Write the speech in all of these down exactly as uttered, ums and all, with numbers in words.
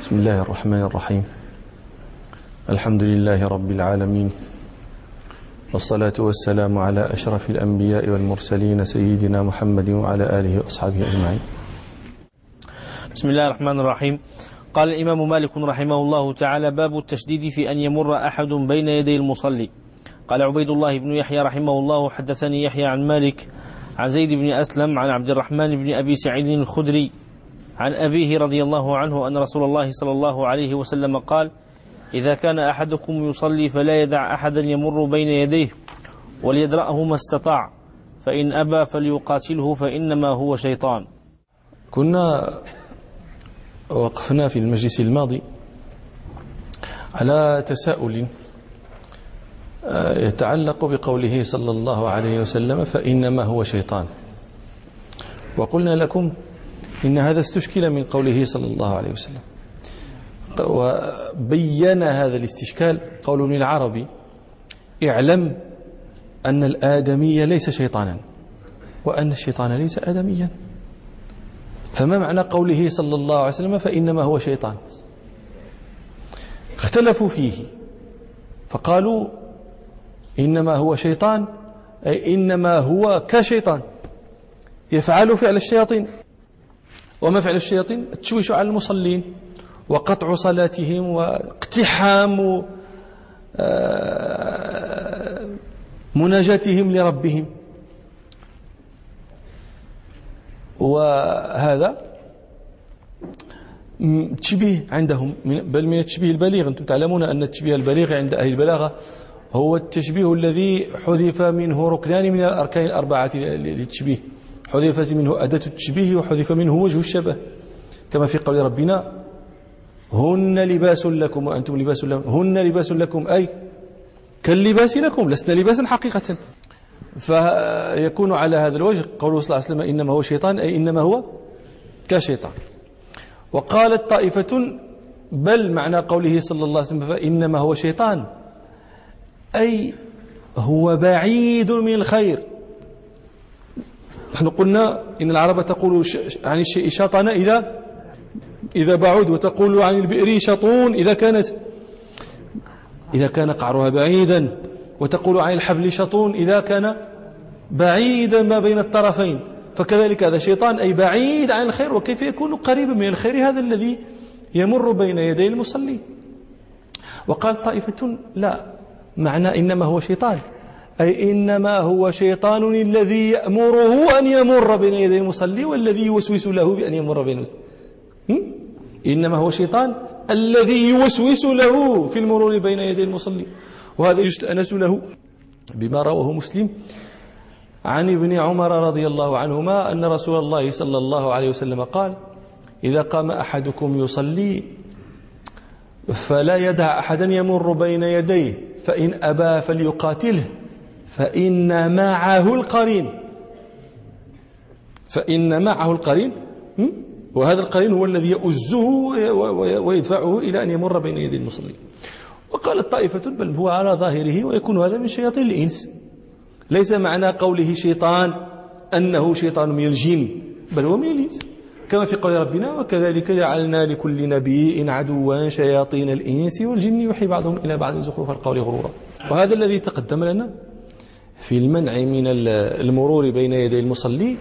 بسم الله الرحمن الرحيم. الحمد لله رب العالمين، والصلاة والسلام على أشرف الأنبياء والمرسلين سيدنا محمد وعلى آله وأصحابه أجمعين. بسم الله الرحمن الرحيم. قال الإمام مالك رحمه الله تعالى: باب التشديد في أن يمر أحد بين يدي المصلي. قال عبيد الله بن يحيى رحمه الله: حدثني يحيى عن مالك عن زيد بن أسلم عن عبد الرحمن بن أبي سعيد الخدري عن أبيه رضي الله عنه أن رسول الله صلى الله عليه وسلم قال: إذا كان أحدكم يصلي فلا يدع أحدا يمر بين يديه، وليدرأه ما استطاع، فإن أبى فليقاتله فإنما هو شيطان. كنا وقفنا في المجلس الماضي على تساؤل يتعلق بقوله صلى الله عليه وسلم: فإنما هو شيطان. وقلنا لكم إن هذا استشكل من قوله صلى الله عليه وسلم، وبين هذا الاستشكال قول ابن العربي: اعلم أن الآدمي ليس شيطانا، وأن الشيطان ليس آدميا. فما معنى قوله صلى الله عليه وسلم: فإنما هو شيطان؟ اختلفوا فيه، فقالوا إنما هو شيطان أي إنما هو كشيطان يفعل فعل الشياطين. وما فعل الشياطين؟ التشويش على المصلين، وقطع صلاتهم، واقتحام مناجاتهم لربهم. وهذا تشبيه عندهم، بل من التشبيه البليغ. أنتم تعلمون أن التشبيه البليغ عند أهل البلاغة هو التشبيه الذي حذف منه ركنان من الأركان الأربعة للتشبيه، حذفت منه أداة التشبيه وحذف منه وجه الشبه، كما في قول ربنا: هن لباس لكم وأنتم لباس لهم. هن لباس لكم أي كاللباس لكم، لسنا لباسا حقيقة. فيكون على هذا الوجه قوله صلى الله عليه وسلم: إنما هو شيطان أي إنما هو كشيطان. وقالت طائفة: بل معنى قوله صلى الله عليه وسلم فإنما هو شيطان أي هو بعيد من الخير. نحن قلنا إن العرب تقول عن الشيء شطن إذا إذا بعد، وتقول عن البئر شطون إذا كانت إذا كان قعرها بعيدا، وتقول عن الحبل شطون إذا كان بعيدا ما بين الطرفين. فكذلك هذا شيطان أي بعيد عن الخير، وكيف يكون قريبا من الخير هذا الذي يمر بين يدي المصلي؟ وقال طائفة: لا، معنى إنما هو شيطان أي إنما هو شيطان الذي يأمره أن يمر بين يدي المصلي، والذي يوسوس له بأن يمر بين المصلي. إنما هو شيطان الذي يوسوس له في المرور بين يدي المصلي. وهذا يستأنس له بما رواه مسلم عن ابن عمر رضي الله عنهما أن رسول الله صلى الله عليه وسلم قال: إذا قام أحدكم يصلي فلا يدع أحدا يمر بين يديه، فإن أبى فليقاتله فإن معه القرين. فإن معه القرين، وهذا القرين هو الذي يؤزه ويدفعه إلى أن يمر بين يدي المصلي. وقالت طائفة: بل هو على ظاهره، ويكون هذا من شياطين الإنس. ليس معنى قوله شيطان أنه شيطان من الجن، بل هو من الإنس، كما في قول ربنا: وكذلك جعلنا لكل نبي عدوا شياطين الإنس والجن يوحي بعضهم إلى بعض زخرف القول غرورا. وهذا الذي تقدم لنا في المنع من المرور بين يدي المصلي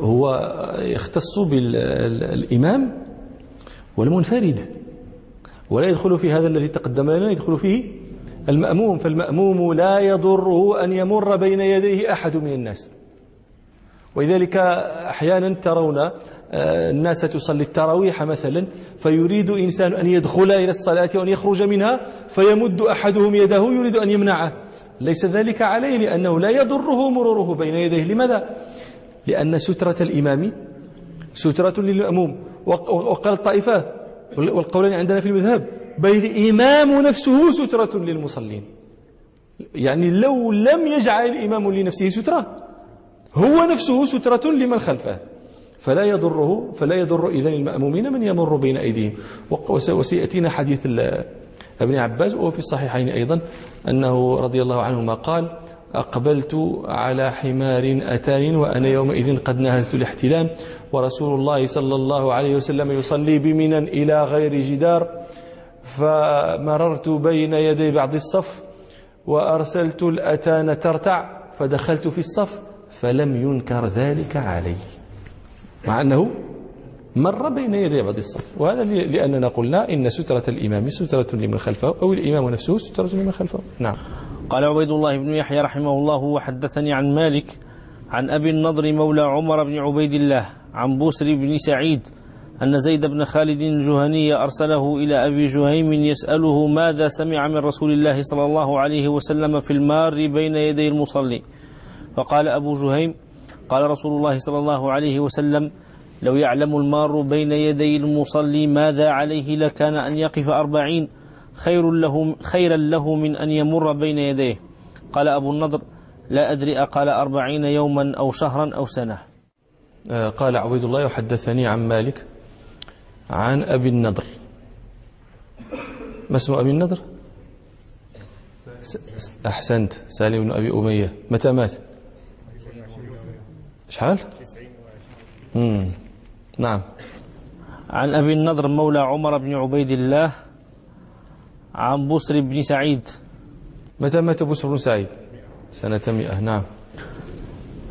هو يختص بالإمام والمنفرد، ولا يدخل في هذا الذي تقدم لنا، يدخل فيه المأموم. فالمأموم لا يضره أن يمر بين يديه أحد من الناس. ولذلك أحيانا ترون الناس تصلي التراويح مثلا، فيريد إنسان أن يدخل إلى الصلاة وأن يخرج منها، فيمد أحدهم يده يريد أن يمنعه. ليس ذلك عليه، لأنه لا يضره مروره بين يديه. لماذا؟ لأن سترة الإمام سترة للمأموم. وقال الطائفة، والقولان عندنا في المذهب: بل الإمام نفسه سترة للمصلين. يعني لو لم يجعل الإمام لنفسه سترة، هو نفسه سترة لمن خلفه، فلا يضره فلا يضر إذن المأمومين من يمر بين أيديهم. وسيأتينا حديث ابن عباس، وهو في الصحيحين أيضا، أنه رضي الله عنهما قال: أقبلت على حمار أتان وأنا يومئذ قد نهزت الاحتلام، ورسول الله صلى الله عليه وسلم يصلي بمنى إلى غير جدار، فمررت بين يدي بعض الصف وأرسلت الأتان ترتع فدخلت في الصف فلم ينكر ذلك علي، مع أنه مر بين يدي بعض الصف. وهذا لأننا قلنا إن سترة الإمام سترة لمن خلفه، أو الإمام نفسه سترة لمن خلفه. نعم. قال عبيد الله بن يحيى رحمه الله: وحدثني عن مالك عن أبي النضر مولى عمر بن عبيد الله عن بوسر بن سعيد أن زيد بن خالد الجهني أرسله إلى أبي جهيم يسأله ماذا سمع من رسول الله صلى الله عليه وسلم في المار بين يدي المصلي، فقال أبو جهيم: قال رسول الله صلى الله عليه وسلم: لو يعلم المار بين يدي المصلي ماذا عليه لكان أن يقف أربعين خير له خيرا له من أن يمر بين يديه. قال أبو النضر: لا أدري أقال أربعين يوما أو شهرا أو سنة. قال عبيد الله: يحدثني عن مالك عن أبي النضر. ما اسمه أبي النضر؟ أحسنت، سالم بن أبي أمية. متى مات؟ شحال؟ امم نعم. عن أبي النضر مولى عمر بن عبيد الله عن بسر بن سعيد. متى مات بسر بن سعيد؟ سنة مئة. نعم.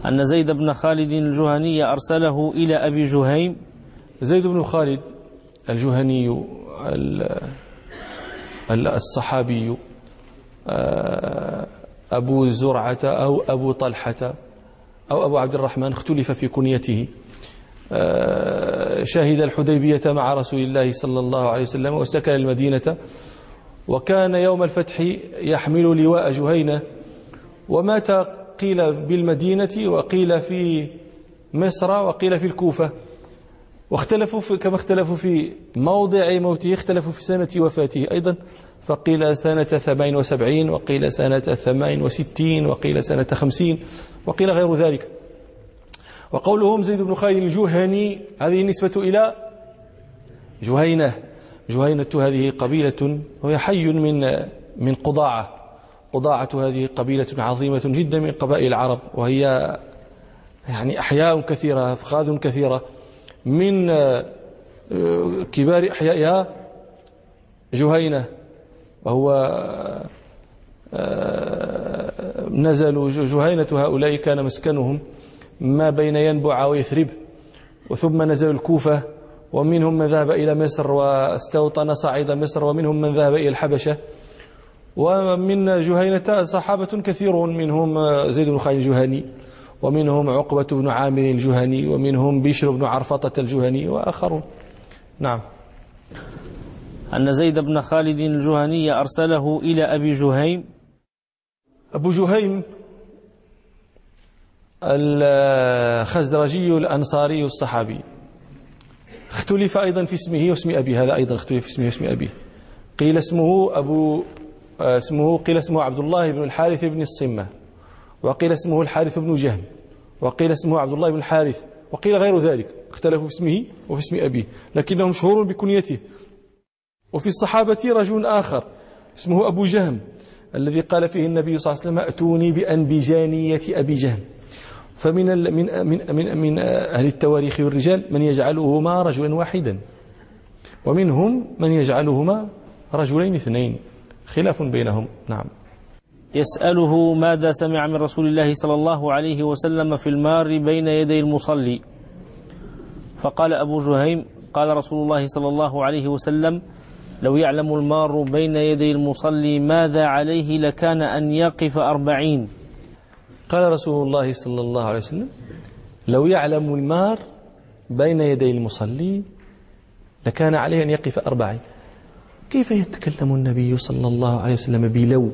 أن زيد بن خالد الجهني أرسله إلى أبي جهيم. زيد بن خالد الجهني الصحابي أبو زرعة أو أبو طلحة أو أبو عبد الرحمن، اختلف في كنيته، شهد الحديبية مع رسول الله صلى الله عليه وسلم وسكن المدينة، وكان يوم الفتح يحمل لواء جهينة، ومات قيل بالمدينة وقيل في مصر وقيل في الكوفة، واختلفوا في كما اختلفوا في موضع موته اختلفوا في سنة وفاته أيضا، فقيل سنة ثمانية وسبعين وقيل سنة ثمانية وستين وقيل سنة خمسين وقيل غير ذلك. وقولهم زيد بن خالد الجهني هذه نسبة إلى جهينة. جهينة هذه قبيلة وهي حي من من قضاعة. قضاعة هذه قبيلة عظيمة جدا من قبائل العرب، وهي يعني أحياء كثيرة، أفخاذ كثيرة، من كبار أحيائها جهينة، وهو نزلوا جهينة هؤلاء كان مسكنهم ما بين ينبع ويثرب، وثم نزلوا الكوفة، ومنهم من ذهب إلى مصر واستوطن صعيد مصر، ومنهم من ذهب إلى الحبشة. ومن جهينة صحابة كثيرون، منهم زيد بن خالد الجهني، ومنهم عقبة بن عامر الجهاني، ومنهم بيشر بن عرفطة الجهاني وآخرون. نعم. أن زيد بن خالد الجهني أرسله إلى أبي جهيم. أبو جهيم الخزرجي الأنصاري الصحابي، اختلف أيضا في اسمه واسم أبيه. هذا أيضا اختلف في اسمه واسم أبيه. قيل اسمه أبو اسمه قيل اسمه عبد الله بن الحارث بن الصمة، وقيل اسمه الحارث بن جهم، وقيل اسمه عبد الله بن الحارث، وقيل غير ذلك. اختلفوا في اسمه وفي اسم أبيه، لكنهم مشهور بكنيته. وفي الصحابة رجل آخر اسمه أبو جهم، الذي قال فيه النبي صلى الله عليه وسلم: أتوني بأنبيجانية أبي جهم. فمن من من من من أهل التواريخ والرجال من يجعلهما رجلا واحدا، ومنهم من يجعلهما رجلين اثنين، خلاف بينهم. نعم. يسأله ماذا سمع من رسول الله صلى الله عليه وسلم في المار بين يدي المصلي، فقال أبو جهيم: قال رسول الله صلى الله عليه وسلم: لو يعلم المار بين يدي المصلي ماذا عليه لكان أن يقف أربعين. قال رسول الله صلى الله عليه وسلم: لو يعلم المار بين يدي المصلي لكان عليه أن يقف أربعين. كيف يتكلم النبي صلى الله عليه وسلم بلو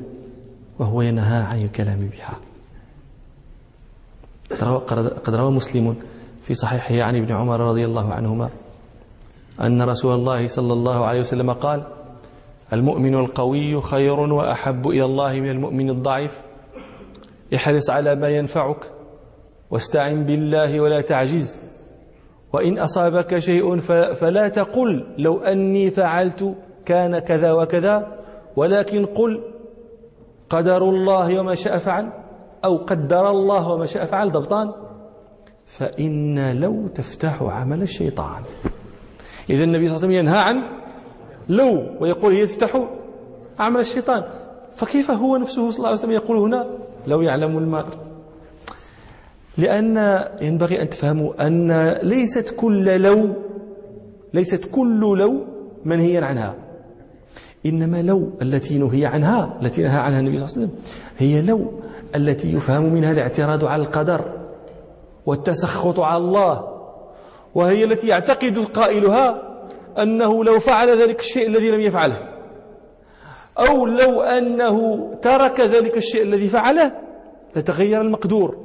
وهو ينهى عن الكلام بها؟ قد روى مسلم في صحيحه عن ابن عمر رضي الله عنهما أن رسول الله صلى الله عليه وسلم قال: المؤمن القوي خير وأحب إلى الله من المؤمن الضعيف، احرص على ما ينفعك واستعن بالله ولا تعجز، وإن أصابك شيء فلا تقل لو أني فعلت كان كذا وكذا، ولكن قل قدر الله وما شاء فعل، أو قدر الله وما شاء فعل ضبطان، فإن لو تفتح عمل الشيطان. إذا النبي صلى الله عليه وسلم ينهى عن لو ويقول هي تفتح عمل الشيطان، فكيف هو نفسه صلى الله عليه وسلم يقول هنا لو يعلم المرء؟ لأن ينبغي أن تفهموا أن ليست كل لو ليست كل لو منهيا عنها، إنما لو التي نهي عنها التي نهى عنها النبي صلى الله عليه وسلم هي لو التي يفهم منها الاعتراض على القدر والتسخط على الله، وهي التي يعتقد قائلها أنه لو فعل ذلك الشيء الذي لم يفعله، أو لو أنه ترك ذلك الشيء الذي فعله لتغير المقدور،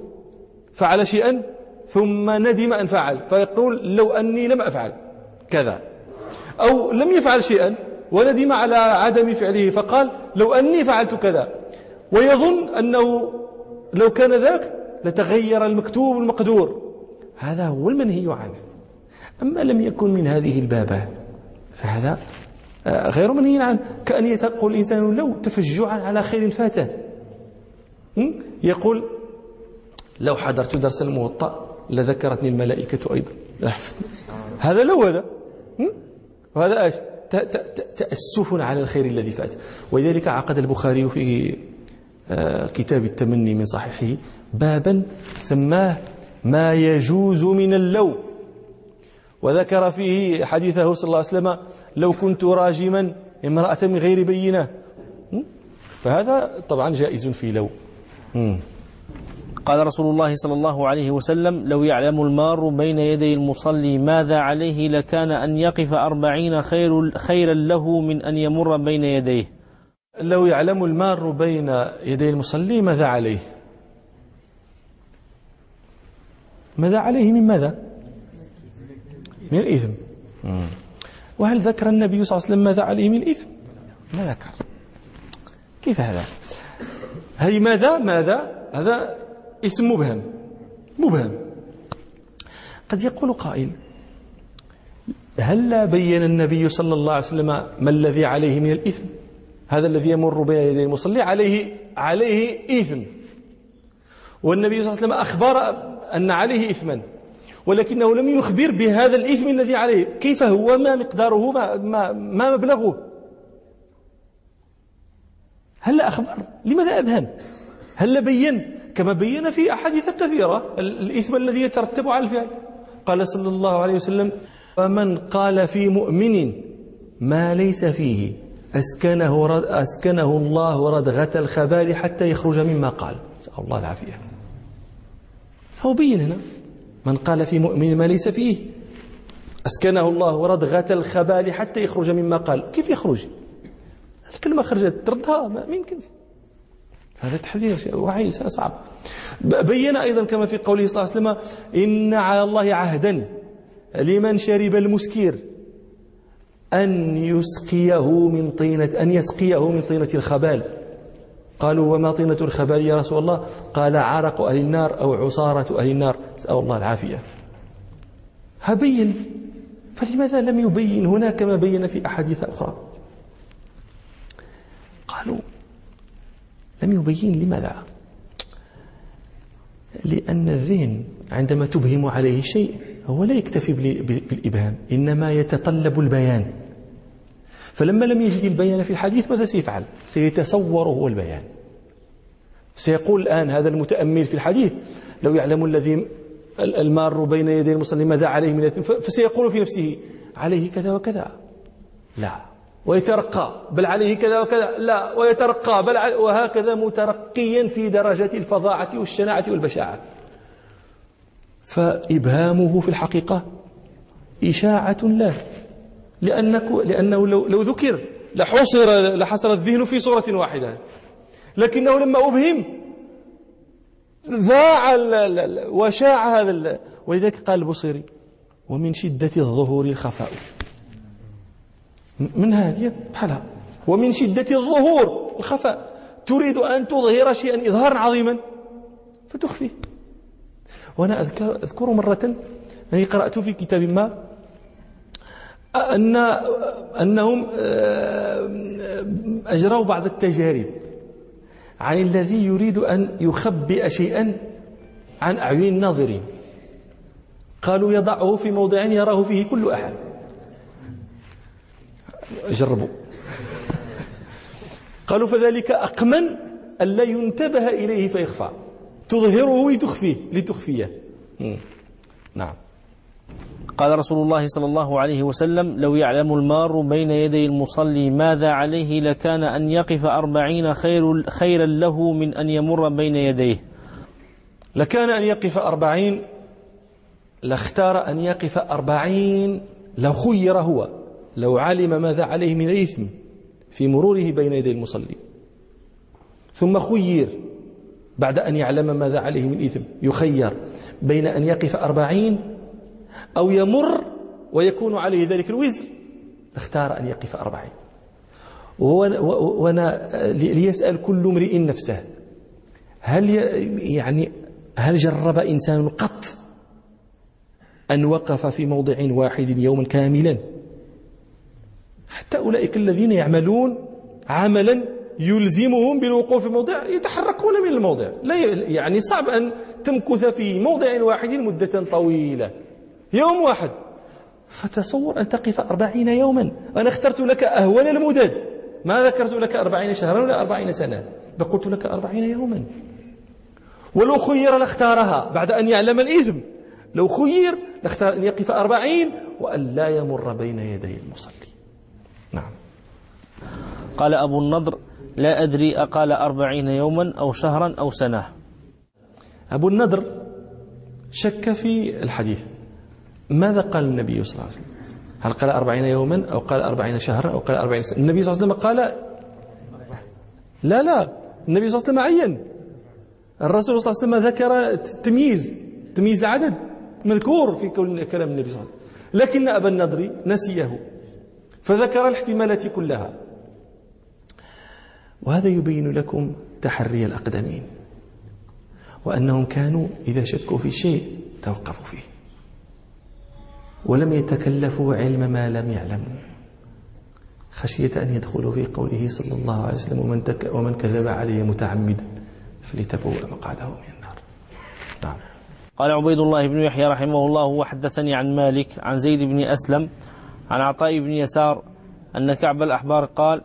فعل شيئا ثم ندم أن فعل فيقول لو أني لم أفعل كذا، أو لم يفعل شيئا وندم على عدم فعله فقال لو أني فعلت كذا، ويظن أنه لو كان ذاك لتغير المكتوب المقدور. هذا هو المنهي عنه. أما لم يكن من هذه البابة فهذا غير منهي عنه، كأن يتقول الإنسان لو تفجعا على خير فاته، يقول لو حضرت درس الموطأ لذكرتني الملائكة أيضا، هذا لو هذا وهذا إيش؟ تأسف على الخير الذي فات. ولذلك عقد البخاري في كتاب التمني من صحيحه بابا سماه ما يجوز من اللو، وذكر فيه حديثه صلى الله عليه وسلم لو كنت راجما امرأة من غير بينة، فهذا طبعا جائز في لو. قال رسول الله صلى الله عليه وسلم لو يعلم المار بين يدي المصلي ماذا عليه لكان أن يقف أربعين خير خيرا له من أن يمر بين يديه. لو يعلم المار بين يدي المصلي ماذا عليه، ماذا عليه من ماذا؟ من الإثم. وهل ذكر النبي صلى الله عليه وسلم ماذا عليه من الإثم؟ ما ذكر. كيف هذا؟ هي ماذا ماذا هذا اسم مبهم مبهم. قد يقول قائل هل بين النبي صلى الله عليه وسلم ما الذي عليه من الإثم؟ هذا الذي يمر بين يدي المصلي عليه عليه إثم، والنبي صلى الله عليه وسلم أخبر أن عليه إثما، ولكنه لم يخبر بهذا الإثم الذي عليه، كيف هو، ما مقداره، ما, ما, ما مبلغه؟ هل أخبر؟ لماذا أبهم؟ هل بين كما بين في أحاديث كثيرة الإثم الذي يترتب على الفعل؟ قال صلى الله عليه وسلم فمن قال في مؤمن ما ليس فيه أسكنه, رد أسكنه الله ردغة الخبال حتى يخرج مما قال. نسأل الله العافية. هو بين هنا من قال في مؤمن ما ليس فيه أسكنه الله ردغة الخبال حتى يخرج مما قال. كيف يخرج؟ الكلمة خرجت تردها ما يمكن، هذا تحذير وعي صعب. بين أيضا كما في قوله صلى الله عليه وسلم إن على الله عهدا لمن شرب المسكير أن يسقيه من طينة أن يسقيه من طينة الخبال. قالوا وما طينة الخبال يا رسول الله؟ قال عرق أهل النار أو عصارة أهل النار. نسأل الله العافية. هبين، فلماذا لم يبين هنا كما بين في أحاديث أخرى؟ قالوا لم يبين. لماذا؟ لأن الذهن عندما تبهم عليه شيء هو لا يكتفي بالإبهام، إنما يتطلب البيان، فلما لم يجد البيان في الحديث ماذا سيفعل؟ سيتصور هو البيان، سيقول الآن هذا المتأمل في الحديث لو يعلم الذي المار بين يدي المصلي ماذا عليه من، فسيقول في نفسه عليه كذا وكذا، لا، ويترقى بل عليه كذا وكذا، لا، ويترقى بل عليه، وهكذا مترقيا في درجة الفظاعة والشناعة والبشاعة. فإبهامه في الحقيقة إشاعة له، لأنه, لأنه لو, لو ذكر لحصر, لحصر الذهن في صورة واحدة، لكنه لما أبهم ذاع وشاع هذا. ولذلك قال البصيري ومن شدة الظهور الخفاء، من هذه بحالها، ومن شدة الظهور الخفاء، تريد أن تظهر شيئا إظهارا عظيما فتخفيه. وأنا أذكر, أذكر مرة أني قرأت في كتاب ما أن أنهم أجروا بعض التجارب عن الذي يريد أن يخبئ شيئا عن أعين الناظرين. قالوا يضعه في موضع يراه فيه كل أحد. جربوا. قالوا فذلك أقمن ألا ينتبه إليه فيخفى، تظهره لتخفيه لتخفيه. نعم. قال رسول الله صلى الله عليه وسلم: لو يعلم المار بين يدي المصلي ماذا عليه لكان أن يقف أربعين خير خيرا له من أن يمر بين يديه. لكان أن يقف أربعين، لاختار أن يقف أربعين لو خير هو، لو علم ماذا عليه من الإثم في مروره بين يدي المصلي، ثم خير بعد أن يعلم ماذا عليه من إثم، يخير بين أن يقف أربعين أو يمر ويكون عليه ذلك الوزر، اختار أن يقف أربعين. وأنا ليسأل كل امرئ نفسه، هل يعني هل جرب إنسان قط أن وقف في موضع واحد يوما كاملا؟ حتى أولئك الذين يعملون عملا يلزمهم بالوقوف في موضع يتحركون من الموضع، لا يعني صعب أن تمكث في موضع واحد مدة طويلة، يوم واحد، فتصور أن تقف أربعين يوما. أنا اخترت لك أهون المدد، ما ذكرت لك أربعين شهرا ولا أربعين سنة، بل قلت لك أربعين يوما. ولو خير لاختارها بعد أن يعلم الإثم، لو خير لاختار أن يقف أربعين وأن لا يمر بين يدي المصلي. نعم. قال أبو النضر: لا أدري أقال أربعين يوما أو شهرا أو سنة. أبو النضر شك في الحديث، ماذا قال النبي صلى الله عليه وسلم؟ هل قال أربعين يوما أو قال أربعين شهرا أو قال أربعين سنة؟ النبي صلى الله عليه وسلم قال لا لا، النبي صلى الله عليه وسلم عين، الرسول صلى الله عليه وسلم ذكر تمييز تمييز العدد مذكور في كلام النبي صلى الله عليه وسلم، لكن أبا النضر نسيه فذكر الاحتمالات كلها. وهذا يبين لكم تحري الأقدمين، وأنهم كانوا إذا شكوا في شيء توقفوا فيه ولم يتكلفوا علم ما لم يعلموا، خشية أن يدخلوا في قوله صلى الله عليه وسلم: ومن, ومن كذب علي متعمدا فليتبوأ مقعده من النار. نعم. قال عبيد الله بن يحيى رحمه الله: وحدثني عن مالك عن زيد بن أسلم عن عطاء بن يسار أن كعب الأحبار قال: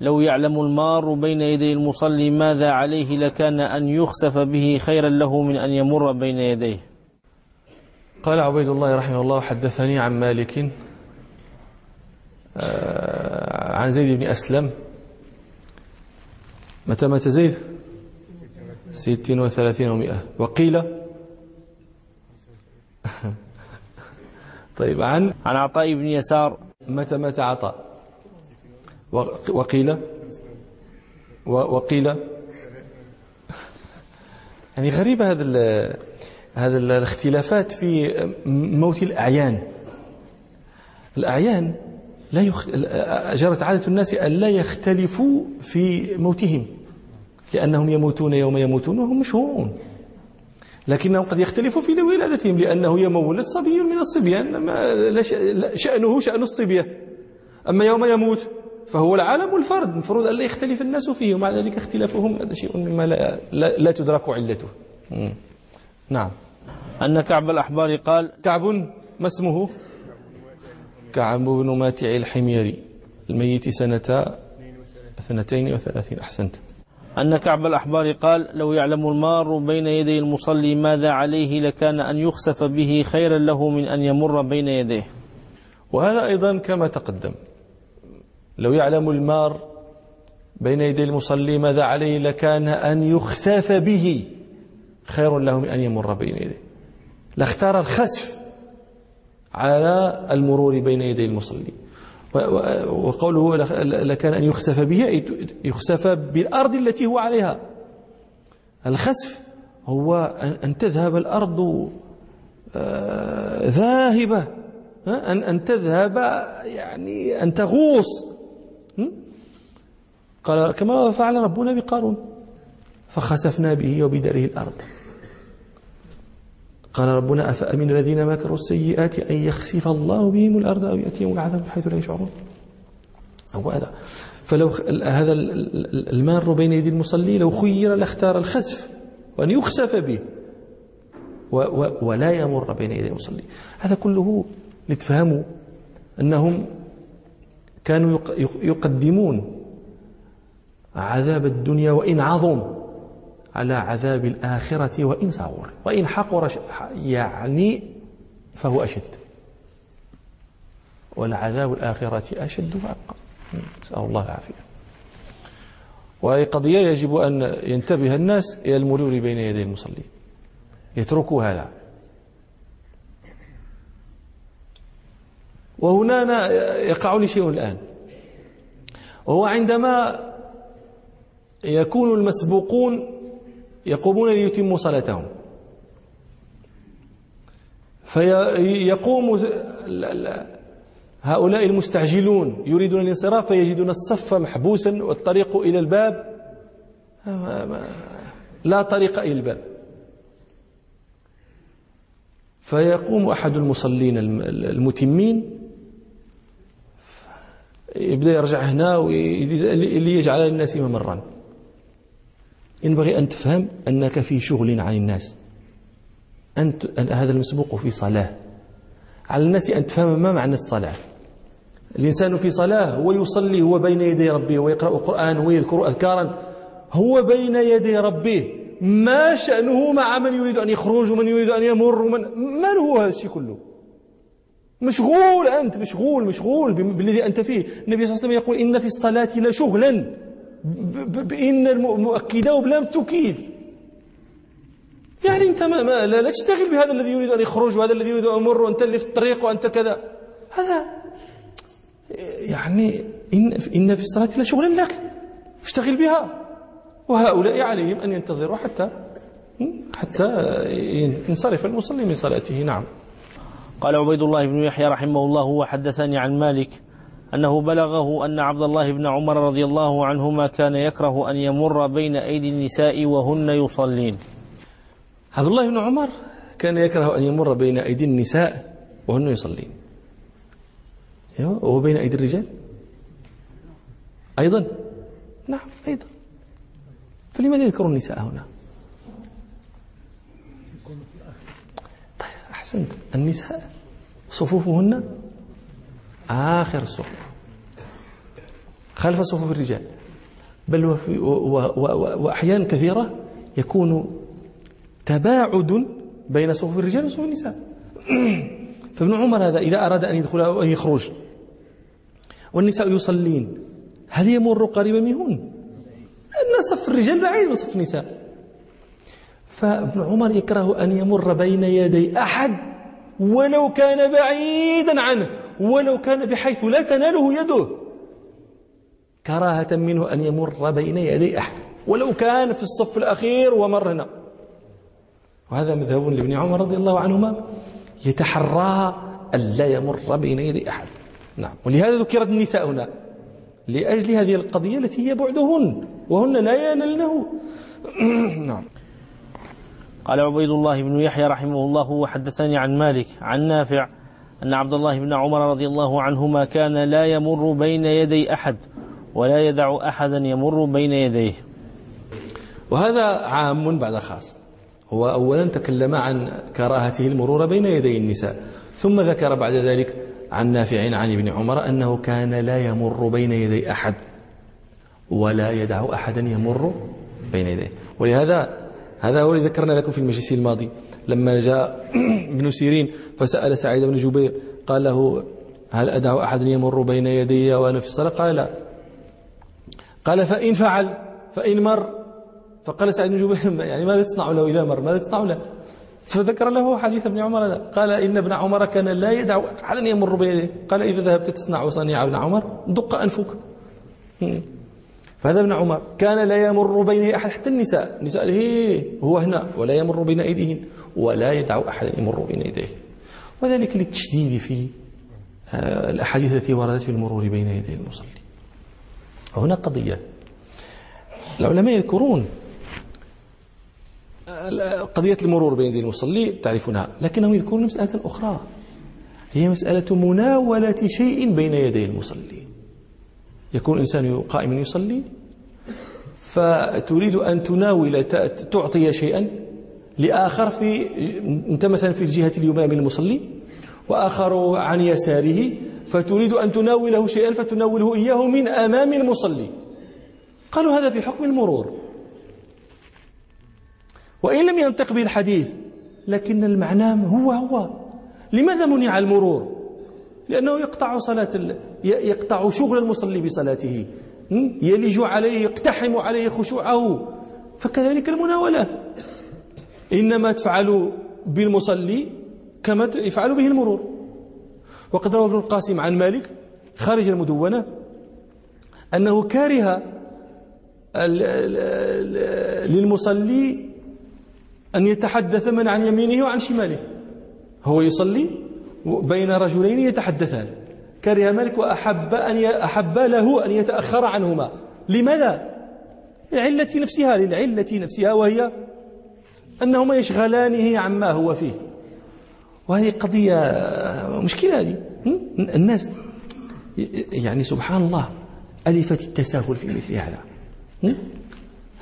لو يعلم المار بين يدي المصلي ماذا عليه لكان أن يخسف به خيرا له من أن يمر بين يديه. قال عبيد الله رحمه الله: حدثني عن مالك عن زيد بن أسلم. متى مات زيد؟ ستين وثلاثين ومئة، وقيل طيب عن عن عطاء بن يسار. متى مات عطاء؟ وقيل وقيل يعني غريبة هذا هذا الاختلافات في موت الأعيان. الأعيان لا يخ... جرت عادة الناس أن لا يختلفوا في موتهم، لأنهم يموتون يوم يموتون وهم مشهورون، لكنهم قد يختلفوا في ولادتهم، لأنه يوم ولد صبي من الصبيان شأنه شأن الصبية، أما يوم يموت فهو العالم والفرد، المفروض أن لا يختلف الناس فيه، ومع ذلك اختلافهم هذا شيء مما لا, لا, لا تدرك علته. مم. نعم. أن كعب الأحبار قال: كعب، ما اسمه؟ كعب بن ماتع الحميري الميت سنة اثنتين وثلاثين. أحسنت. أن كعب الأحبار قال: لو يعلم المار بين يدي المصلي ماذا عليه لكان أن يخسف به خيرا له من أن يمر بين يديه. وهذا أيضا كما تقدم، لو يعلم المار بين يدي المصلي ماذا عليه لكان أن يخسف به خير له من أن يمر بين يديه، لاختار الخسف على المرور بين يدي المصلي. وقوله لكان أن يخسف به، أي يخسف بالأرض التي هو عليها. الخسف هو أن تذهب الأرض ذاهبة، أن تذهب يعني أن تغوص. قال: كما فعل ربنا بقارون فخسفنا به وبداره الأرض. قال ربنا: أفأمن الذين مكروا السيئات أن يخسف الله بهم الأرض أو يأتيهم العذاب حيث لا يشعرون. هو هذا. فلو هذا المار بين يدي المصلي لو خير لاختار الخسف وأن يخسف به ولا يمر بين يدي المصلي. هذا كله لتفهموا أنهم كانوا يقدمون عذاب الدنيا وإن عظم على عذاب الآخرة وإن صغر، وإن حقر يعني فهو أشد، والعذاب الآخرة أشد وأبقى، نسأل الله العافية. وهذه قضية يجب أن ينتبه الناس إلى المرور بين يدي المصلي، يتركوا هذا. وهنا يقع لي شيء الآن، وهو عندما يكون المسبوقون يقومون ليتموا صلاتهم، فيقوم هؤلاء المستعجلون يريدون الانصراف فيجدون الصف محبوسا والطريق إلى الباب لا طريق إلى الباب، فيقوم أحد المصلين المتمين يبدأ يرجع هنا ليجعل للناس ممرا. ينبغي أن تفهم أنك في شغل عن الناس، أنت هذا المسبوق في صلاة، على الناس أن تفهم ما معنى الصلاة. الإنسان في صلاة، هو يصلي، هو بين يدي ربه، هو يقرأ القرآن، هو يذكر أذكارا، هو بين يدي ربه. ما شأنه مع من يريد أن يخرج ومن يريد أن يمر ومن من هو هذا الشيء كله؟ مشغول، أنت مشغول مشغول بالذي أنت فيه. النبي صلى الله عليه وسلم يقول إن في الصلاة لشغلا، بإن المؤكدة وبلام تؤكيد، يعني أنت ما ما لا تشتغل بهذا الذي يريد أن يخرج وهذا الذي يريد أن يمر وأنت اللي في الطريق وأنت كذا. هذا يعني إن إن في الصلاة لشغلا لك، اشتغل بها. وهؤلاء عليهم أن ينتظروا حتى حتى ينصرف المصلي من صلاته. نعم. قال عبيد الله بن يحيى رحمه الله: وحدثني عن مالك أنه بلغه أن عبد الله بن عمر رضي الله عنهما كان يكره أن يمر بين أيدي النساء وهن يصلين. عبد الله بن عمر كان يكره أن يمر بين أيدي النساء وهن يصلين، وهو بين أيدي الرجال أيضا. نعم أيضا. فلماذا يذكر النساء هنا؟ طيب أحسنت، النساء صفوفهن آخر الصفوف خلف صفوف الرجال، بل وفي وأحيان كثيرة يكون تباعد بين صفوف الرجال وصفوف النساء. فابن عمر هذا إذا أراد أن يدخل أو أن يخرج والنساء يصلين، هل يمر قريبا منهن؟ أن صف الرجال بعيد من صف النساء، فابن عمر يكره أن يمر بين يدي أحد ولو كان بعيدا عنه، ولو كان بحيث لا تناله يده، كراهة منه أن يمر بين يدي أحد ولو كان في الصف الأخير ومر هنا. وهذا مذهب لابن عمر رضي الله عنهما، يتحرى ألا يمر بين يدي أحد. نعم. ولهذا ذكرت النساء هنا لأجل هذه القضية التي هي بعدهن وهن لا ينالنه. نعم. قال عبيد الله بن يحيى رحمه الله: وحدثني عن مالك عن نافع أن عبد الله بن عمر رضي الله عنهما كان لا يمر بين يدي أحد ولا يدع أحدا يمر بين يديه. وهذا عام بعد خاص. هو أولا تكلم عن كراهته المرور بين يدي النساء، ثم ذكر بعد ذلك عن نافع عن ابن عمر أنه كان لا يمر بين يدي أحد ولا يدع أحدا يمر بين يديه. ولهذا هذا هو الذي ذكرنا لكم في المجلس الماضي، لما جاء ابن سيرين فسأل سعيد بن جبير قال له: هل أدع أحدا يمر بين يدي وأنا في الصلاة؟ قال لا. قال: فإن فعل، فإن مر. فقال سعيد بن جبير: يعني ماذا تصنع له إذا مر؟ ماذا تصنع له؟ فذكر له حديث ابن عمر هذا، قال إن ابن عمر كان لا يدع أحدا يمر بين يديه. قال: إذا ذهبت تصنع صنيع ابن عمر، دق أنفك. فهذا ابن عمر كان لا يمر بين أحد، حتى النساء النساء هي هو هنا ولا يمر بين أيديهن ولا يدع أحد يمر بين يديه، وذلك للتشديد في الأحاديث التي وردت في المرور بين يدي المصلي. وهنا قضية العلماء يذكرون قضية المرور بين يدي المصلي تعرفونها، لكنهم يذكرون مسألة أخرى هي مسألة مناولة شيء بين يدي المصلي. يكون الإنسان قائما يصلي فتريد أن تناول تعطي شيئا لآخر في أنت مثلا في الجهة اليمنى من المصلي وآخر عن يساره فتريد أن تناوله شيئا فتناوله إياه من أمام المصلي. قالوا هذا في حكم المرور، وإن لم ينطق به الحديث لكن المعنى هو هو. لماذا منع المرور؟ لأنه يقطع صلاة ال... يقطع شغل المصلي بصلاته، يلج عليه يقتحم عليه خشوعه، فكذلك المناولة إنما تفعل بالمصلي كما يفعل به المرور. وقد روى ابن القاسم عن مالك خارج المدونة أنه كاره للمصلي أن يتحدث من عن يمينه وعن شماله، هو يصلي بين رجلين يتحدثان، كره مالك وأحب أن أحب له أن يتأخر عنهما. لماذا؟ للعلة نفسها للعلة نفسها وهي أنهما يشغلانه عما هو فيه. وهذه قضية مشكلة، هذه الناس يعني سبحان الله ألفت التساهل في مثل هذا،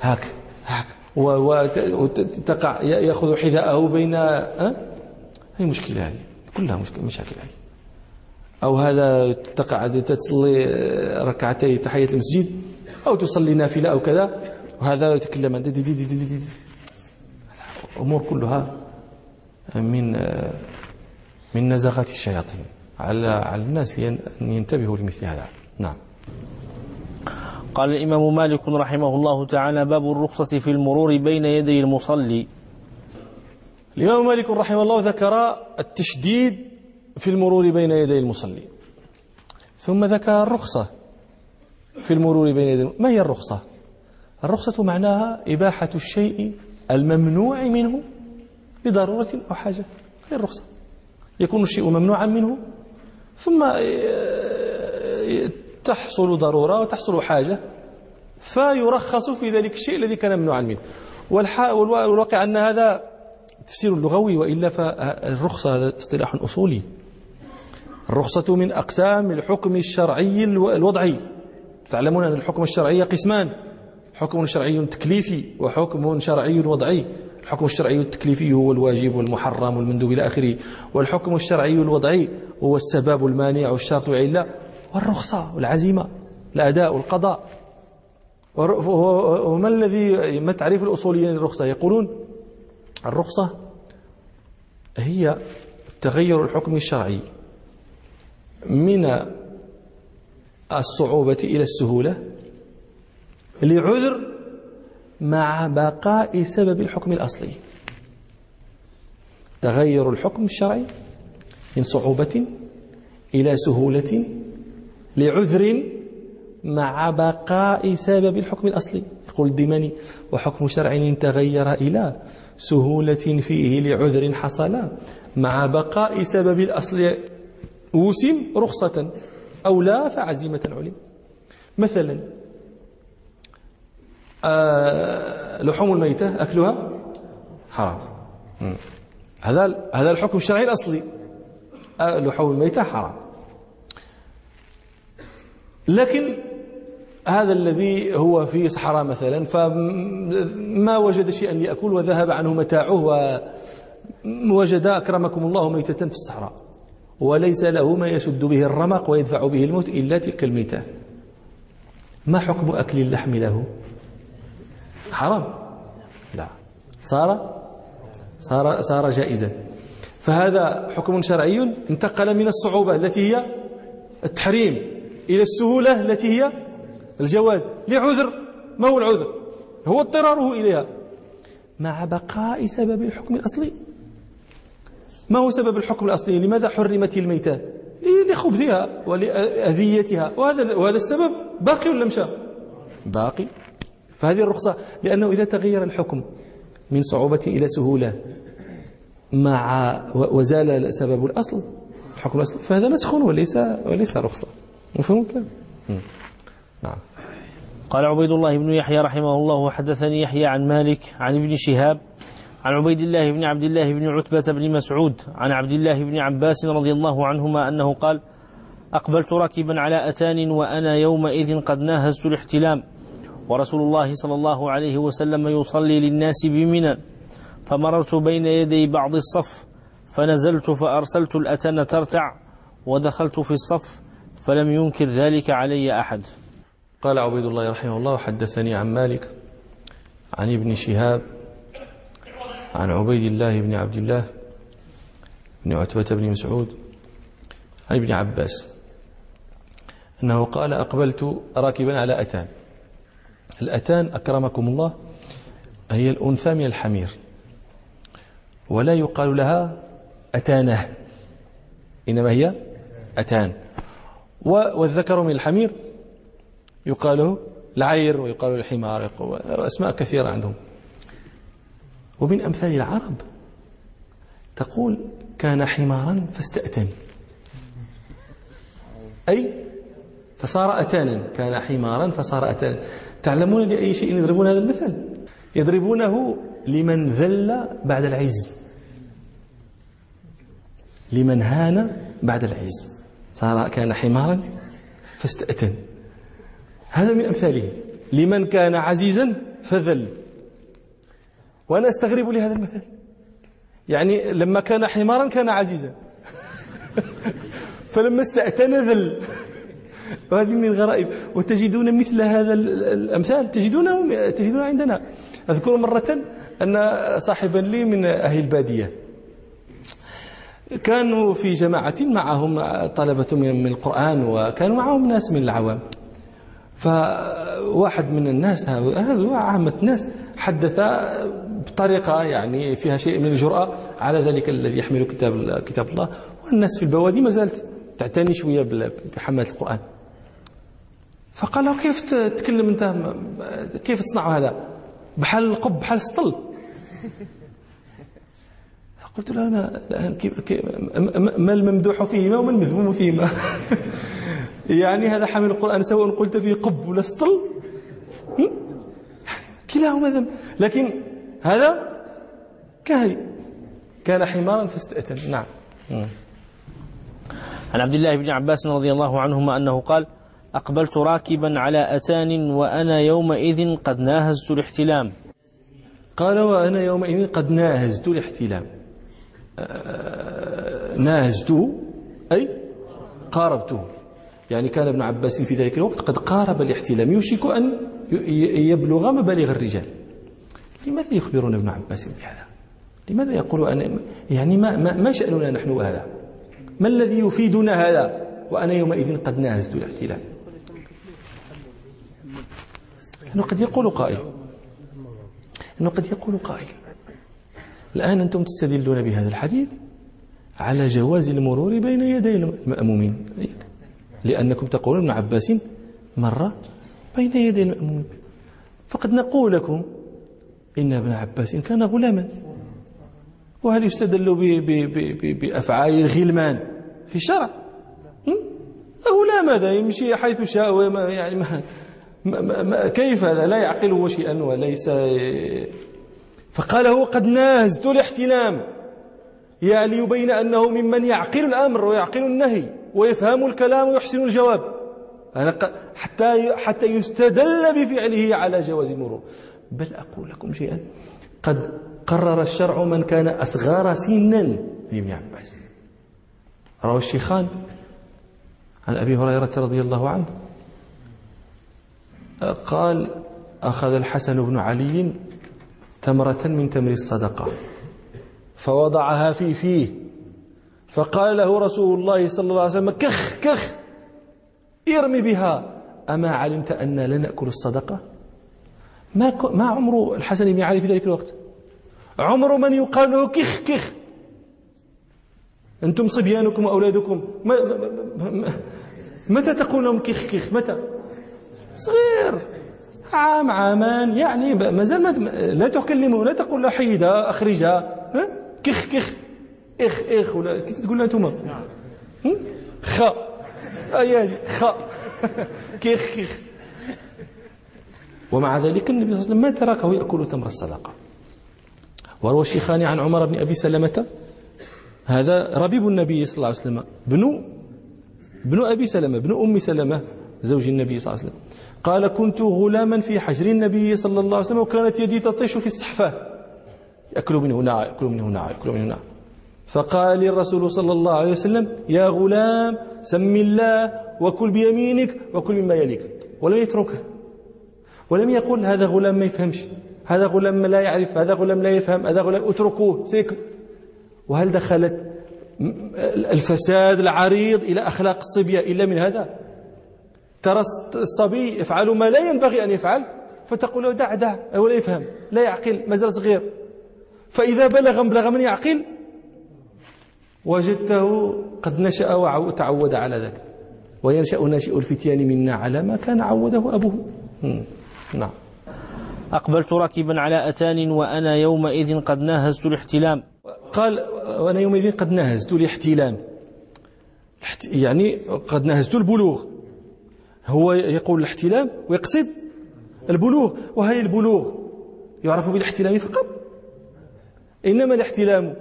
هاك هاك وتقع يأخذ حذاءه بين أه؟ هي مشكلة، هذه كلها مشكلة مشاكل هذه. أو هذا تقع تصلي ركعتي تحية المسجد أو تصلي نافلة أو كذا وهذا يتكلم عن دي دي دي دي دي أمور كلها من من نزغات الشياطين على على الناس أن ينتبهوا لمثل هذا. نعم. قال الإمام مالك رحمه الله تعالى: باب الرخصة في المرور بين يدي المصلي. الإمام مالك رحمه الله ذكر التشديد في المرور بين يدي المصلي، ثم ذكر الرخصة في المرور بين يدي المصلي. ما هي الرخصة؟ الرخصة معناها إباحة الشيء الممنوع منه لضرورة أو حاجة، هي الرخصة. يكون الشيء ممنوعا منه ثم تحصل ضرورة وتحصل حاجة فيرخص في ذلك الشيء الذي كان ممنوعا منه. والواقع أن هذا تفسير لغوي، وإلا فالرخصة هذا اصطلاح أصولي. الرخصة من أقسام الحكم الشرعي الوضعي. تعلمون أن الحكم الشرعي قسمان: حكم شرعي تكليفي وحكم شرعي وضعي. الحكم الشرعي التكليفي هو الواجب والمحرم والمندوب إلى آخره، والحكم الشرعي الوضعي هو السبب والمانع والشرط والعلة، والرخصة والعزيمة الأداء والقضاء. وما الذي ما تعريف الأصوليين للرخصة؟ يقولون الرخصة هي تغير الحكم الشرعي من الصعوبة إلى السهولة لعذر مع بقاء سبب الحكم الأصلي. تغير الحكم الشرعي من صعوبة إلى سهولة لعذر مع بقاء سبب الحكم الأصلي. يقول الدمني: وحكم شرع تغير إلى سهولة فيه لعذر حصل مع بقاء سبب الأصل أوسم رخصة أو لا فعزيمة علم. مثلا آه لحوم الميتة أكلها حرام، هذا هذا الحكم الشرعي الأصلي، آه لحوم الميتة حرام. لكن هذا الذي هو في صحراء مثلا فما وجد شيئا يأكل وذهب عنه متاعه ووجد أكرمكم الله ميتة في الصحراء وليس له ما يسد به الرمق ويدفع به الموت إلا تلك الميتة، ما حكم أكل اللحم له؟ حرام؟ لا، صار صار صار جائزا. فهذا حكم شرعي انتقل من الصعوبة التي هي التحريم إلى السهولة التي هي الجواز لعذر. ما هو العذر؟ هو اضطراره إليها مع بقاء سبب الحكم الأصلي. ما هو سبب الحكم الأصلي؟ لماذا حرمت الميتة؟ لخبثها ولأذيتها، وهذا وهذا السبب باقي ولا مشى؟ باقي. فهذه الرخصة، لأنه إذا تغير الحكم من صعوبة إلى سهولة مع وزال سبب الأصل الحكم الأصلي فهذا نسخ وليس وليس رخصة. مفهوم الكلام؟ نعم. قال عبيد الله بن يحيى رحمه الله: حدثني يحيى عن مالك عن ابن شهاب عن عبيد الله بن عبد الله بن عتبة بن مسعود عن عبد الله بن عباس رضي الله عنهما أنه قال: أقبلت راكبا على أتان وأنا يومئذ قد ناهزت الاحتلام، ورسول الله صلى الله عليه وسلم يصلي للناس بمنى، فمررت بين يدي بعض الصف فنزلت فأرسلت الأتان ترتع ودخلت في الصف فلم ينكر ذلك علي أحد. قال عبيد الله رحمه الله: حدثني عن مالك عن ابن شهاب عن عبيد الله بن عبد الله بن عتبة بن مسعود عن ابن عباس أنه قال: أقبلت راكبا على أتان. الأتان أكرمكم الله هي الأنثى من الحمير، ولا يقال لها أتانه، إنما هي أتان. والذكر من الحمير يقال له العير ويقال له الحمار، أسماء كثيرة عندهم. ومن أمثال العرب تقول: كان حمارا فاستأتن، أي فصار أتانا، كان حمارا فصار أتانا. تعلمون لأي شيء يضربون هذا المثل؟ يضربونه لمن ذل بعد العز، لمن هان بعد العز، صار كان حمارا فاستأتن، هذا من أمثاله. لمن كان عزيزا فذل. وأنا أستغرب لهذا المثل، يعني لما كان حمارا كان عزيزا فلما استأتن ذل. وهذه من الغرائب، وتجدون مثل هذا الأمثال تجدونه تجدونه عندنا. أذكر مرة أن صاحبا لي من أهل البادية كانوا في جماعة معهم طلبة من القرآن، وكانوا معهم ناس من العوام. فواحد من الناس، هذا عامة الناس، حدث بطريقة يعني فيها شيء من الجرأة على ذلك الذي يحمل كتاب كتاب الله، والناس في البوادي ما زالت تعتني شوية بحملة القرآن. فقال له: كيف تتكلم أنت؟ كيف تصنع هذا؟ بحال القب، بحال السطل. فقلت له: أنا الآن ما الممدوح فيهما وما المذموم فيهما؟ يعني هذا حمل القرآن سواء قلت فيه قب ولا سطل، يعني كلاهما ذنب. لكن هذا كهي كان حمارا فاستأتن. نعم. عن عبد الله بن عباس رضي الله عنهما أنه قال: أقبلت راكبا على أتان وأنا يومئذ قد ناهزت الاحتلام. قال: وأنا يومئذ قد ناهزت الاحتلام. ناهزته أي قاربته، يعني كان ابن عباس في ذلك الوقت قد قارب الاحتلام، يوشك أن يبلغ مبالغ الرجال. لماذا يخبرون ابن عباس بهذا؟ لماذا يقول أنا يعني ما, ما, ما شأننا نحن وهذا؟ ما الذي يفيدنا هذا؟ وأنا يومئذ قد ناهزت الاحتلال. أنه قد يقول قائل أنه قد يقول قائل الآن أنتم تستدلون بهذا الحديث على جواز المرور بين يدي المأمومين، لأنكم تقولون ابن عباس مر بين يدي المأمومين، فقد نقول لكم إن ابن عباس كان غلاما. وهل يستدل بأفعال الغلمان في الشرع؟ غلام ماذا يمشي حيث شاء، وما يعني ما ما ما كيف هذا؟ لا يعقله شيئا وليس. فقال: هو قد ناهزت الاحتلام، يا ليبين أنه ممن يعقل الأمر ويعقل النهي ويفهم الكلام ويحسن الجواب، حتى حتى يستدل بفعله على جواز المرور. بل أقول لكم شيئا قد قرر الشرع من كان أصغر سنا لابن عباس. روى الشيخان عن أبي هريرة رضي الله عنه قال: أخذ الحسن بن علي تمرة من تمر الصدقة فوضعها في فيه، فقال له رسول الله صلى الله عليه وسلم: كخ كخ، ارمي بها، أما علمت أن لا نأكل الصدقة؟ ما ما عمر الحسن بن علي في ذلك الوقت؟ عمر من يقال له كخ كخ. أنتم صبيانكم وأولادكم ما ما ما ما متى تقول لهم كخ كخ؟ متى؟ صغير، عام عامان، يعني ما زال لا تكلمه، لا تقول له حيدها أخرجها، كخ كخ إخ إخ، ولا كيف تقول لها أنتم؟ خا أيادي خا كخ كخ. ومع ذلك النبي صلى الله عليه وسلم ما تركه يأكل تمر الصدقة. وروى الشيخان عن عمر بن أبي سلمة، هذا ربيب النبي صلى الله عليه وسلم، بن بن أبي سلمة بن أم سلمة زوج النبي صلى الله عليه وسلم قال: كنت غلاما في حجر النبي صلى الله عليه وسلم وكانت يدي تطيش في الصحفة، يأكل من هنا يأكل من هنا يأكل من هنا، فقال الرسول صلى الله عليه وسلم: يا غلام سم الله وكل بيمينك وكل مما يليك، ولم يتركه ولم يقل هذا غلام ما يفهمش، هذا غلام لا يعرف، هذا غلام لا يفهم، هذا غلام اتركوه سيكبر. وهل دخلت الفساد العريض إلى أخلاق الصبية إلا من هذا؟ ترى الصبي يفعل ما لا ينبغي أن يفعل فتقول له دع دع هو لا يفهم لا يعقل ما زال صغير، فإذا بلغ بلغ من يعقل وجدته قد نشأ وتعود على ذلك، وينشأ ناشئ الفتيان منا على ما كان عوده أبوه. نعم. أقبلت راكبا على أتان وأنا يومئذ قد ناهزت الاحتلام. قال وأنا يومئذ قد ناهزت الاحتلام، يعني قد ناهزت البلوغ، هو يقول الاحتلام ويقصد البلوغ، وهل البلوغ يعرف بالاحتلام فقط؟ إنما الاحتلام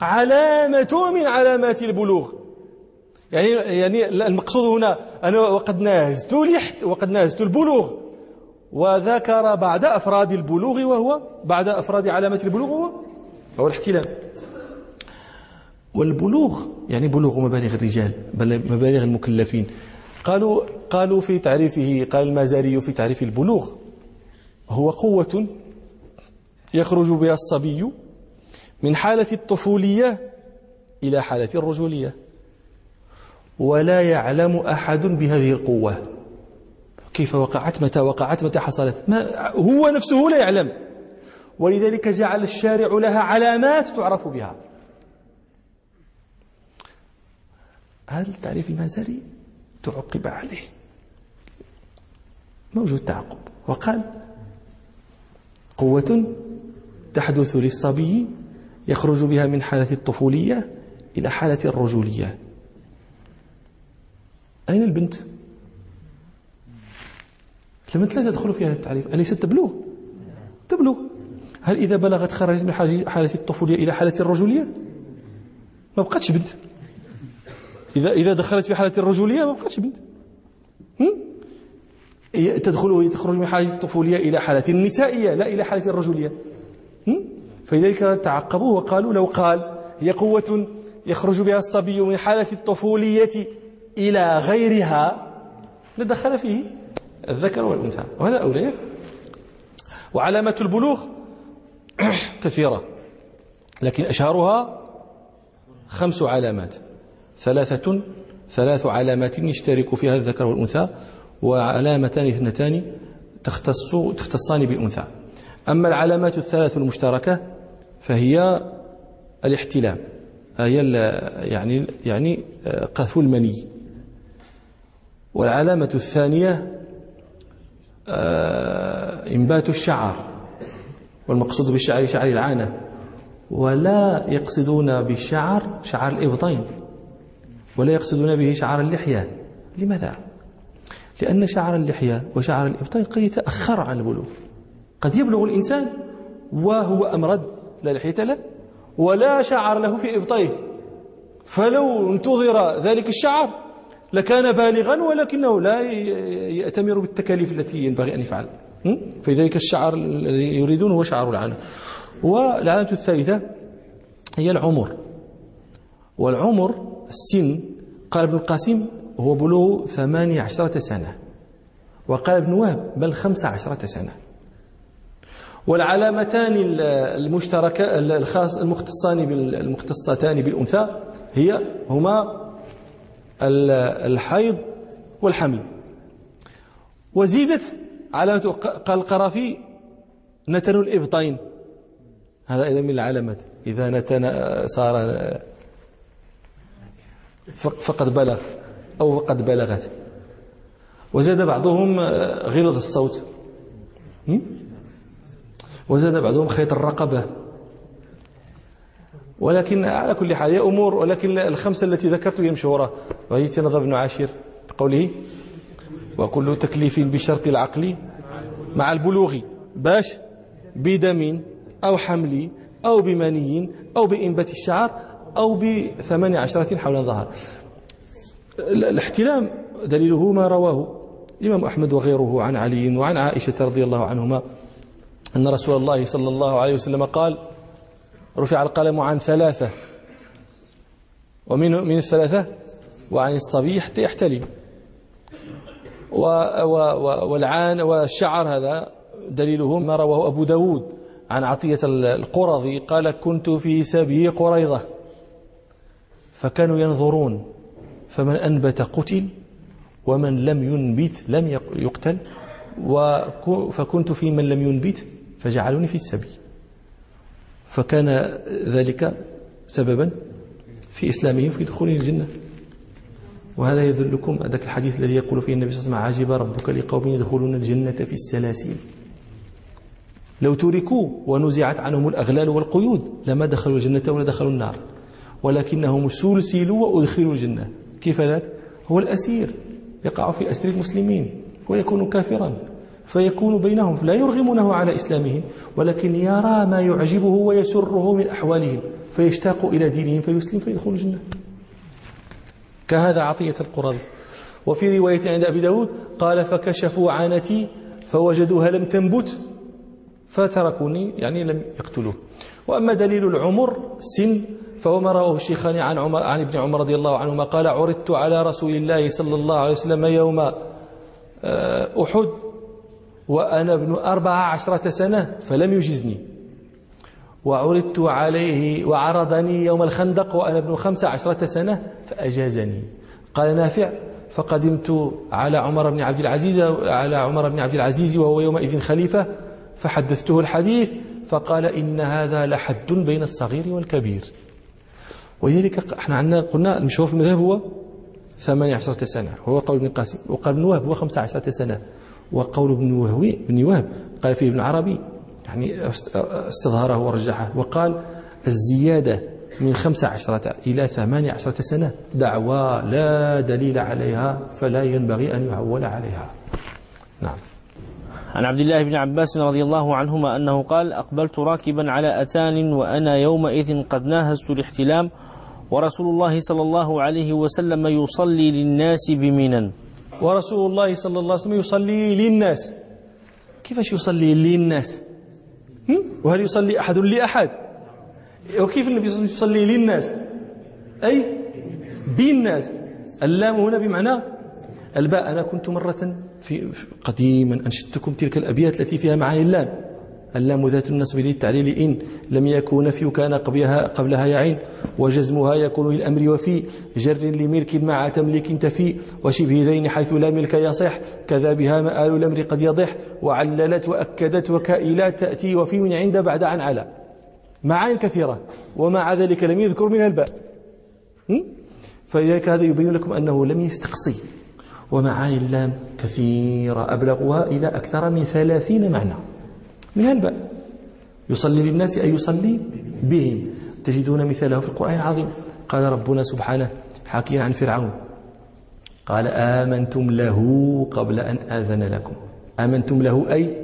علامة من علامات البلوغ، يعني يعني المقصود هنا أنا وقد ناهزت لحت وقد ناهزت البلوغ، وذكر بعد أفراد البلوغ وهو بعد أفراد علامة البلوغ هو هو الاحتلام. والبلوغ يعني بلوغ مبالغ الرجال مبالغ المكلفين. قالوا قالوا في تعريفه، قال المازاري في تعريف البلوغ: هو قوة يخرج بها الصبي من حالة الطفولية إلى حالة الرجولية، ولا يعلم أحد بهذه القوة كيف وقعت متى وقعت متى حصلت، ما هو نفسه لا يعلم، ولذلك جعل الشارع لها علامات تعرف بها. هذا التعريف المازري تعقب عليه، موجود تعقب، وقال: قوة تحدث للصبي يخرج بها من حالة الطفولية إلى حالة الرجولية. أين البنت؟ لما لا تدخل في هذا التعريف، أليست تبلغ؟ تبلغ. هل إذا بلغت خرجت من حالة الطفولية إلى حالة الرجولية؟ ما بقتش بنت. إذا إذا دخلت في حالة الرجولية ما بقتش بنت. تدخل وتخرج من حالة الطفولية إلى حالة النسائية لا إلى حالة الرجولية. فلذلك تعقبوه وقالوا: لو قال هي قوة يخرج بها الصبي من حالة الطفولية إلى غيرها لدخل فيه الذكر والأنثى، وهذا أولى. وعلامة البلوغ كثيرة، لكن أشهرها خمس علامات، ثلاثة ثلاث علامات يشترك فيها الذكر والأنثى، وعلامتان اثنتان تختص تختصان بالأنثى. أما العلامات الثلاث المشتركة فهي الاحتلام، هي يعني يعني قذف المني. والعلامة الثانية إنبات الشعر، والمقصود بالشعر شعر العانة، ولا يقصدون بالشعر شعر الإبطين، ولا يقصدون به شعر اللحية. لماذا؟ لأن شعر اللحية وشعر الإبطين قد يتأخر عن البلوغ، قد يبلغ الإنسان وهو أمرد لا لحية له ولا شعر له في إبطيه، فلو انتظر ذلك الشعر لكان بالغا ولكنه لا يأتمر بالتكاليف التي ينبغي أن يفعل. فلذلك الشعر الذي يريدون هو شعر العانة. والعلامة الثالثة هي العمر، والعمر السن قال ابن القاسم هو بلوغ ثمانية عشرة سنة، وقال ابن وهب بل خمسة عشرة سنة. والعلامتان المشتركة الخاص المختصان بالمختصتان بالأنثى هي هما الحيض والحمل. وزيدت علامة قال القرافي نتن الإبطين، هذا أيضا من العلامات، إذا نتن صار فقد بلغ أو فقد بلغت. وزاد بعضهم غلظ الصوت، وزاد بعضهم خيط الرقبة. ولكن على كل حال هي أمور، ولكن الخمسة التي ذكرت هي مشهورة، وهي تنظر ابن عاشر بقوله: وكل تكليف بشرط العقل مع البلوغ باش بدم أو حمل أو بمني أو بإنبت الشعر أو بثمان عشرة حول الظهر. الاحتلام دليله ما رواه الإمام أحمد وغيره عن علي وعن عائشة رضي الله عنهما أن رسول الله صلى الله عليه وسلم قال: رفع القلم عن ثلاثة، ومن من الثلاثة وعن الصبي حتى يحتلم. والعان والشعر هذا دليله ما رواه أبو داود عن عطية القرظي قال: كنت في سبي قريظة فكانوا ينظرون، فمن أنبت قتل ومن لم ينبت لم يقتل، فكنت في من لم ينبت فجعلوني في السبي، فكان ذلك سببا في إسلامهم في دخول الجنة. وهذا يدلكم ذاك الحديث الذي يقول فيه النبي صلى الله عليه وسلم: عجب ربك لقوم يدخلون الجنة في السلاسل لو تركوا ونزعت عنهم الأغلال والقيود لما دخلوا الجنة ولا دخلوا النار، ولكنهم سلسلوا وأدخلوا الجنة. كيف ذلك؟ هو الأسير يقع في أسر المسلمين ويكون كافرا، فيكون بينهم لا يرغمونه على إسلامهم، ولكن يرى ما يعجبه ويسره من أحوالهم فيشتاق إلى دينهم فيسلم فيدخل الجنة. كهذا عطية القرظي. وفي رواية عند أبي داود قال: فكشفوا عانتي فوجدوها لم تنبت فتركوني، يعني لم يقتلوه. وأما دليل العمر السن فهو ما رواه الشيخان عن عمر عن ابن عمر رضي الله عنهما قال: عرضت على رسول الله صلى الله عليه وسلم يوم أحد وأنا ابن أربع عشرة سنة فلم يجزني، وعرضت عليه وعرضني يوم الخندق وأنا ابن خمس عشرة سنة فأجازني. قال نافع: فقدمت على عمر بن عبد العزيز على عمر بن عبد العزيز وهو يومئذ خليفة فحدثته الحديث فقال: إن هذا لحد بين الصغير والكبير. ولذلك احنا عندنا قلنا المشهور في المذهب هو ثمانية عشرة سنة، وهو قول ابن القاسم، وقال ابن وهب هو خمسة عشرة سنة، وقول ابن وهوي ابن وهب قال فيه ابن العربي يعني استظهره ورجحه وقال: الزيادة من خمسة عشرة إلى ثمانية عشرة سنة دعوى لا دليل عليها فلا ينبغي أن يعول عليها. نعم. عن عبد الله بن عباس رضي الله عنهما أنه قال: أقبلت راكبا على أتان وأنا يومئذ قد ناهزت الاحتلام، ورسول الله صلى الله عليه وسلم يصلي للناس بمنى. ورسول الله صلى الله عليه وسلم يصلي للناس. كيفاش يصلي للناس؟ وهل يصلي أحد لأحد؟ وكيف النبي صلى الله عليه وسلم يصلي للناس؟ أي بالناس. اللام هنا بمعنى الباء. أنا كنت مرة في قديما أنشدتكم تلك الأبيات التي فيها معاني اللام. اللام ذات النصب للتعليل إن لم يكون في، وكان قبلها قبلها يعين، وجزمها يكون للأمر وفي جر لملك مع تمليك تفي، وشبه ذين حيث لا ملك يصح كذا بها مآل الأمر قد يضح، وعللت وأكدت وكائلات تأتي وفي من عند بعد عن على. معاني كثيرة ومع ذلك لم يذكر منها الباء، فلذلك هذا يبين لكم أنه لم يستقصي. ومعاني اللام كثيرة أبلغها إلى أكثر من ثلاثين معنى منها الباء. يصلي للناس أي يصلي بهم، تجدون مثاله في القرآن العظيم. قال ربنا سبحانه حاكيا عن فرعون قال: آمنتم له قبل أن آذن لكم. آمنتم له أي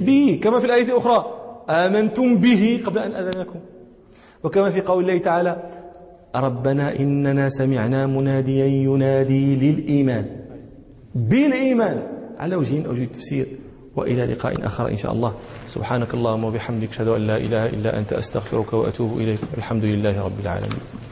به، كما في الآية الأخرى آمنتم به قبل أن آذن لكم. وكما في قول الله تعالى: ربنا إننا سمعنا مناديا ينادي للإيمان. بالإيمان على وجهين أو وجه تفسير. وإلى لقاء آخر إن شاء الله. سبحانك اللهم وبحمدك، أشهد أن لا إله إلا أنت، أستغفرك وأتوب إليك. الحمد لله رب العالمين.